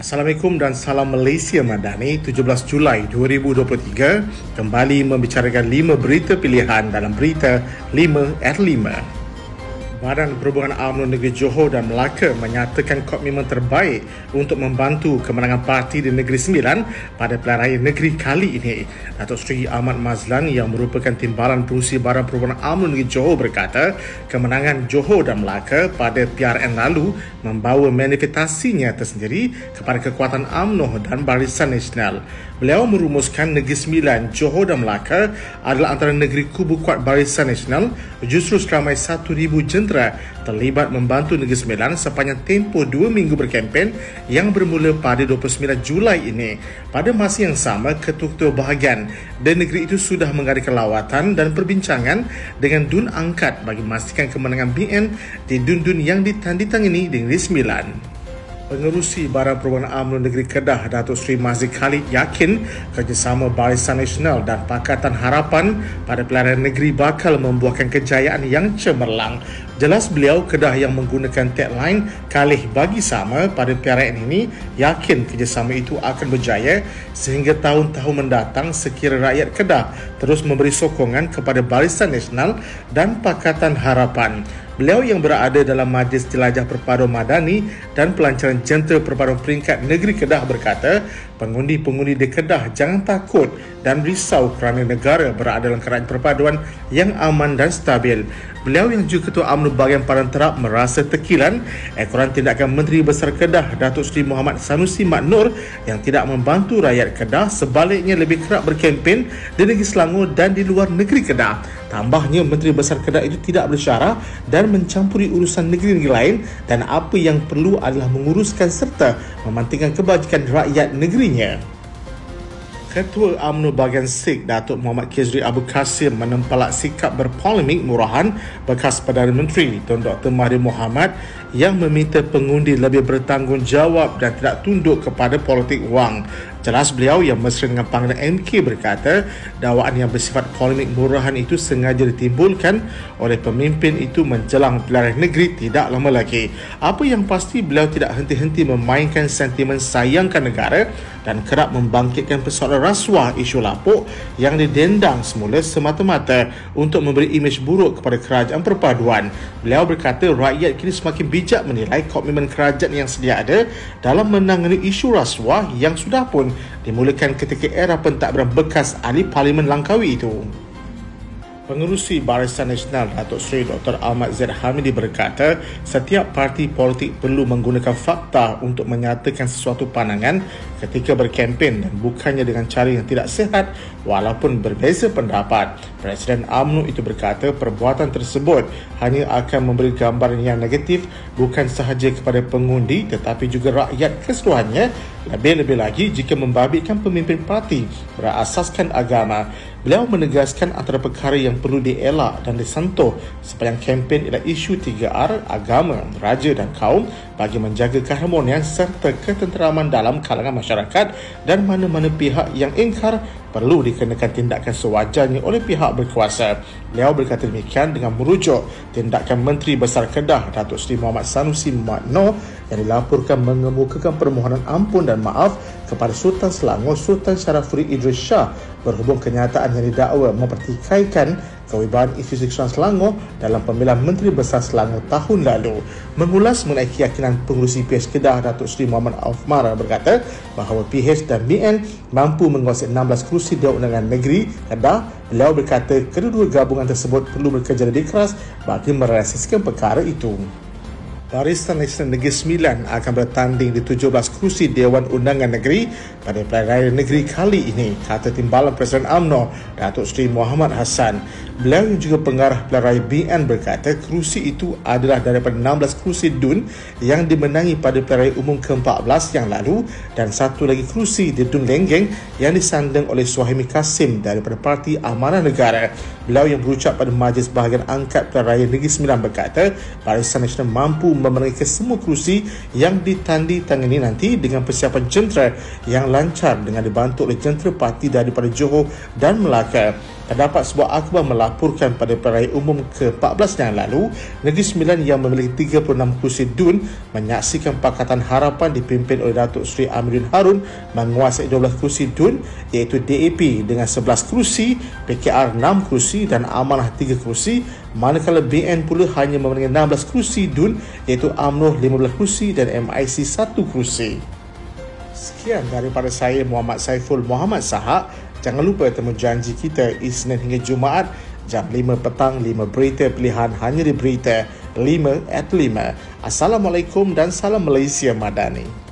Assalamualaikum dan salam Malaysia Madani. 17 Julai 2023 kembali membicarakan 5 berita pilihan dalam Berita 5@5. Badan Perubahan UMNO Negeri Johor dan Melaka menyatakan komitmen terbaik untuk membantu kemenangan parti di Negeri Sembilan pada pilihan raya negeri kali ini. Datuk Seri Ahmad Maslan yang merupakan timbalan pengurusi Badan Perubahan UMNO Negeri Johor berkata kemenangan Johor dan Melaka pada PRN lalu membawa manifestasinya tersendiri kepada kekuatan UMNO dan Barisan Nasional. Beliau merumuskan Negeri Sembilan, Johor dan Melaka adalah antara negeri kubu kuat Barisan Nasional justru seramai 1,000 jentera terlibat membantu Negeri Sembilan sepanjang tempoh 2 minggu berkempen yang bermula pada 29 Julai ini. Pada masa yang sama, ketua-ketua bahagian dan negeri itu sudah mengadakan lawatan dan perbincangan dengan DUN angkat bagi memastikan kemenangan BN di DUN-DUN yang ditandatangani di Negeri Sembilan. Pengerusi Badan Perubahan UMNO Negeri Kedah, Datuk Sri Mahdzir Khalid yakin kerjasama Barisan Nasional dan Pakatan Harapan pada pilihan negeri bakal membuahkan kejayaan yang cemerlang. Jelas beliau, Kedah yang menggunakan tagline "Kalih bagi sama" pada PRN ini yakin kerjasama itu akan berjaya sehingga tahun-tahun mendatang sekira rakyat Kedah terus memberi sokongan kepada Barisan Nasional dan Pakatan Harapan. Beliau yang berada dalam Majlis Jelajah Perpaduan Madani dan Pelancaran Jentera Perpaduan Peringkat Negeri Kedah berkata, pengundi-pengundi di Kedah jangan takut dan risau kerana negara berada dalam keadaan perpaduan yang aman dan stabil. Beliau yang juga Ketua UMNO Bahagian Padang Terap merasa tekilan ekoran tindakan Menteri Besar Kedah, Datuk Seri Muhammad Sanusi Md Nor yang tidak membantu rakyat Kedah, sebaliknya lebih kerap berkempen di negeri Selangor dan di luar negeri Kedah. Tambahnya, Menteri Besar Kedah itu tidak bersyarah dan mencampuri urusan negeri-negeri lain dan apa yang perlu adalah menguruskan serta memantingkan kebajikan rakyat negerinya. Ketua UMNO Bahagian Sikh, Datuk Muhammad Kizri Abu Qasim menempalak sikap berpolemik murahan bekas Perdana Menteri Tun Dr Mahathir Mohamad yang meminta pengundi lebih bertanggungjawab dan tidak tunduk kepada politik wang. Jelas beliau yang mesra dengan panggilan MK berkata dakwaan yang bersifat polemik murahan itu sengaja ditimbulkan oleh pemimpin itu menjelang pilihan negeri tidak lama lagi. Apa yang pasti, beliau tidak henti-henti memainkan sentimen sayangkan negara dan kerap membangkitkan persoalan rasuah isu lapuk yang didendang semula semata-mata untuk memberi imej buruk kepada kerajaan perpaduan. Beliau berkata rakyat kini semakin bijak menilai komitmen kerajaan yang sedia ada dalam menangani isu rasuah yang sudah pun dimulakan ketika era pentadbiran bekas ahli Parlimen Langkawi itu. Pengerusi Barisan Nasional, Datuk Seri Dr. Ahmad Zahid Hamidi berkata setiap parti politik perlu menggunakan fakta untuk menyatakan sesuatu pandangan ketika berkempen dan bukannya dengan cara yang tidak sihat walaupun berbeza pendapat. Presiden UMNO itu berkata perbuatan tersebut hanya akan memberi gambaran yang negatif bukan sahaja kepada pengundi tetapi juga rakyat keseluruhannya, lebih-lebih lagi jika membabitkan pemimpin parti berasaskan agama. Beliau menegaskan antara perkara yang perlu dielak dan disentuh sepanjang kempen ialah isu 3R, agama, raja dan kaum bagi menjaga keharmonian serta ketenteraman dalam kalangan masyarakat, dan mana-mana pihak yang ingkar perlu dikenakan tindakan sewajarnya oleh pihak berkuasa. Beliau berkata demikian dengan merujuk tindakan Menteri Besar Kedah, Datuk Seri Muhammad Sanusi Md Nor yang dilaporkan mengemukakan permohonan ampun dan maaf kepada Sultan Selangor Sultan Sharafuddin Idris Shah berhubung kenyataan yang didakwa mempertikaikan kewibawaan institusi Selangor dalam pemilihan Menteri Besar Selangor tahun lalu. Mengulas mengenai keyakinan pengurusi PH Kedah, Datuk Seri Muhammad Afmar berkata bahawa PH dan BN mampu menguasai 16 kerusi di Undangan Negeri Kedah. Beliau berkata kedua-dua gabungan tersebut perlu bekerja lebih keras bagi merealisasikan perkara itu. Barisan Nasional Negeri Sembilan akan bertanding di 17 kerusi Dewan Undangan Negeri pada pilihan raya negeri kali ini, kata Timbalan Presiden UMNO, Datuk Seri Muhammad Hasan. Beliau yang juga pengarah pilihan raya BN berkata kerusi itu adalah daripada 16 kerusi DUN yang dimenangi pada pilihan raya umum ke-14 yang lalu dan satu lagi kerusi di DUN Lenggeng yang disandang oleh Suhaimi Kasim daripada Parti Amanah Negara. Beliau yang berucap pada Majlis Bahagian Angkat Pilihan Raya Negeri Sembilan berkata Barisan Nasional mampu memenangi semua kerusi yang ditandatangani nanti dengan persiapan jentera yang lancar dengan dibantu oleh jentera parti daripada Johor dan Melaka. terdapat sebuah akhbar melaporkan pada pilihan raya umum ke-14 yang lalu, Negeri Sembilan yang memiliki 36 kursi DUN menyaksikan Pakatan Harapan dipimpin oleh Datuk Seri Amirul Harun menguasai 12 kursi DUN, iaitu DAP dengan 11 kursi, PKR 6 kursi dan Amanah 3 kursi, manakala BN pula hanya memerangi 16 kursi DUN, iaitu UMNO 15 kursi dan MIC 1 kursi. Sekian daripada saya, Muhammad Saiful Muhammad Sahak. Jangan lupa temu janji kita Isnin hingga Jumaat jam 5 petang, 5 berita pilihan hanya di Berita 5@5. Assalamualaikum dan salam Malaysia Madani.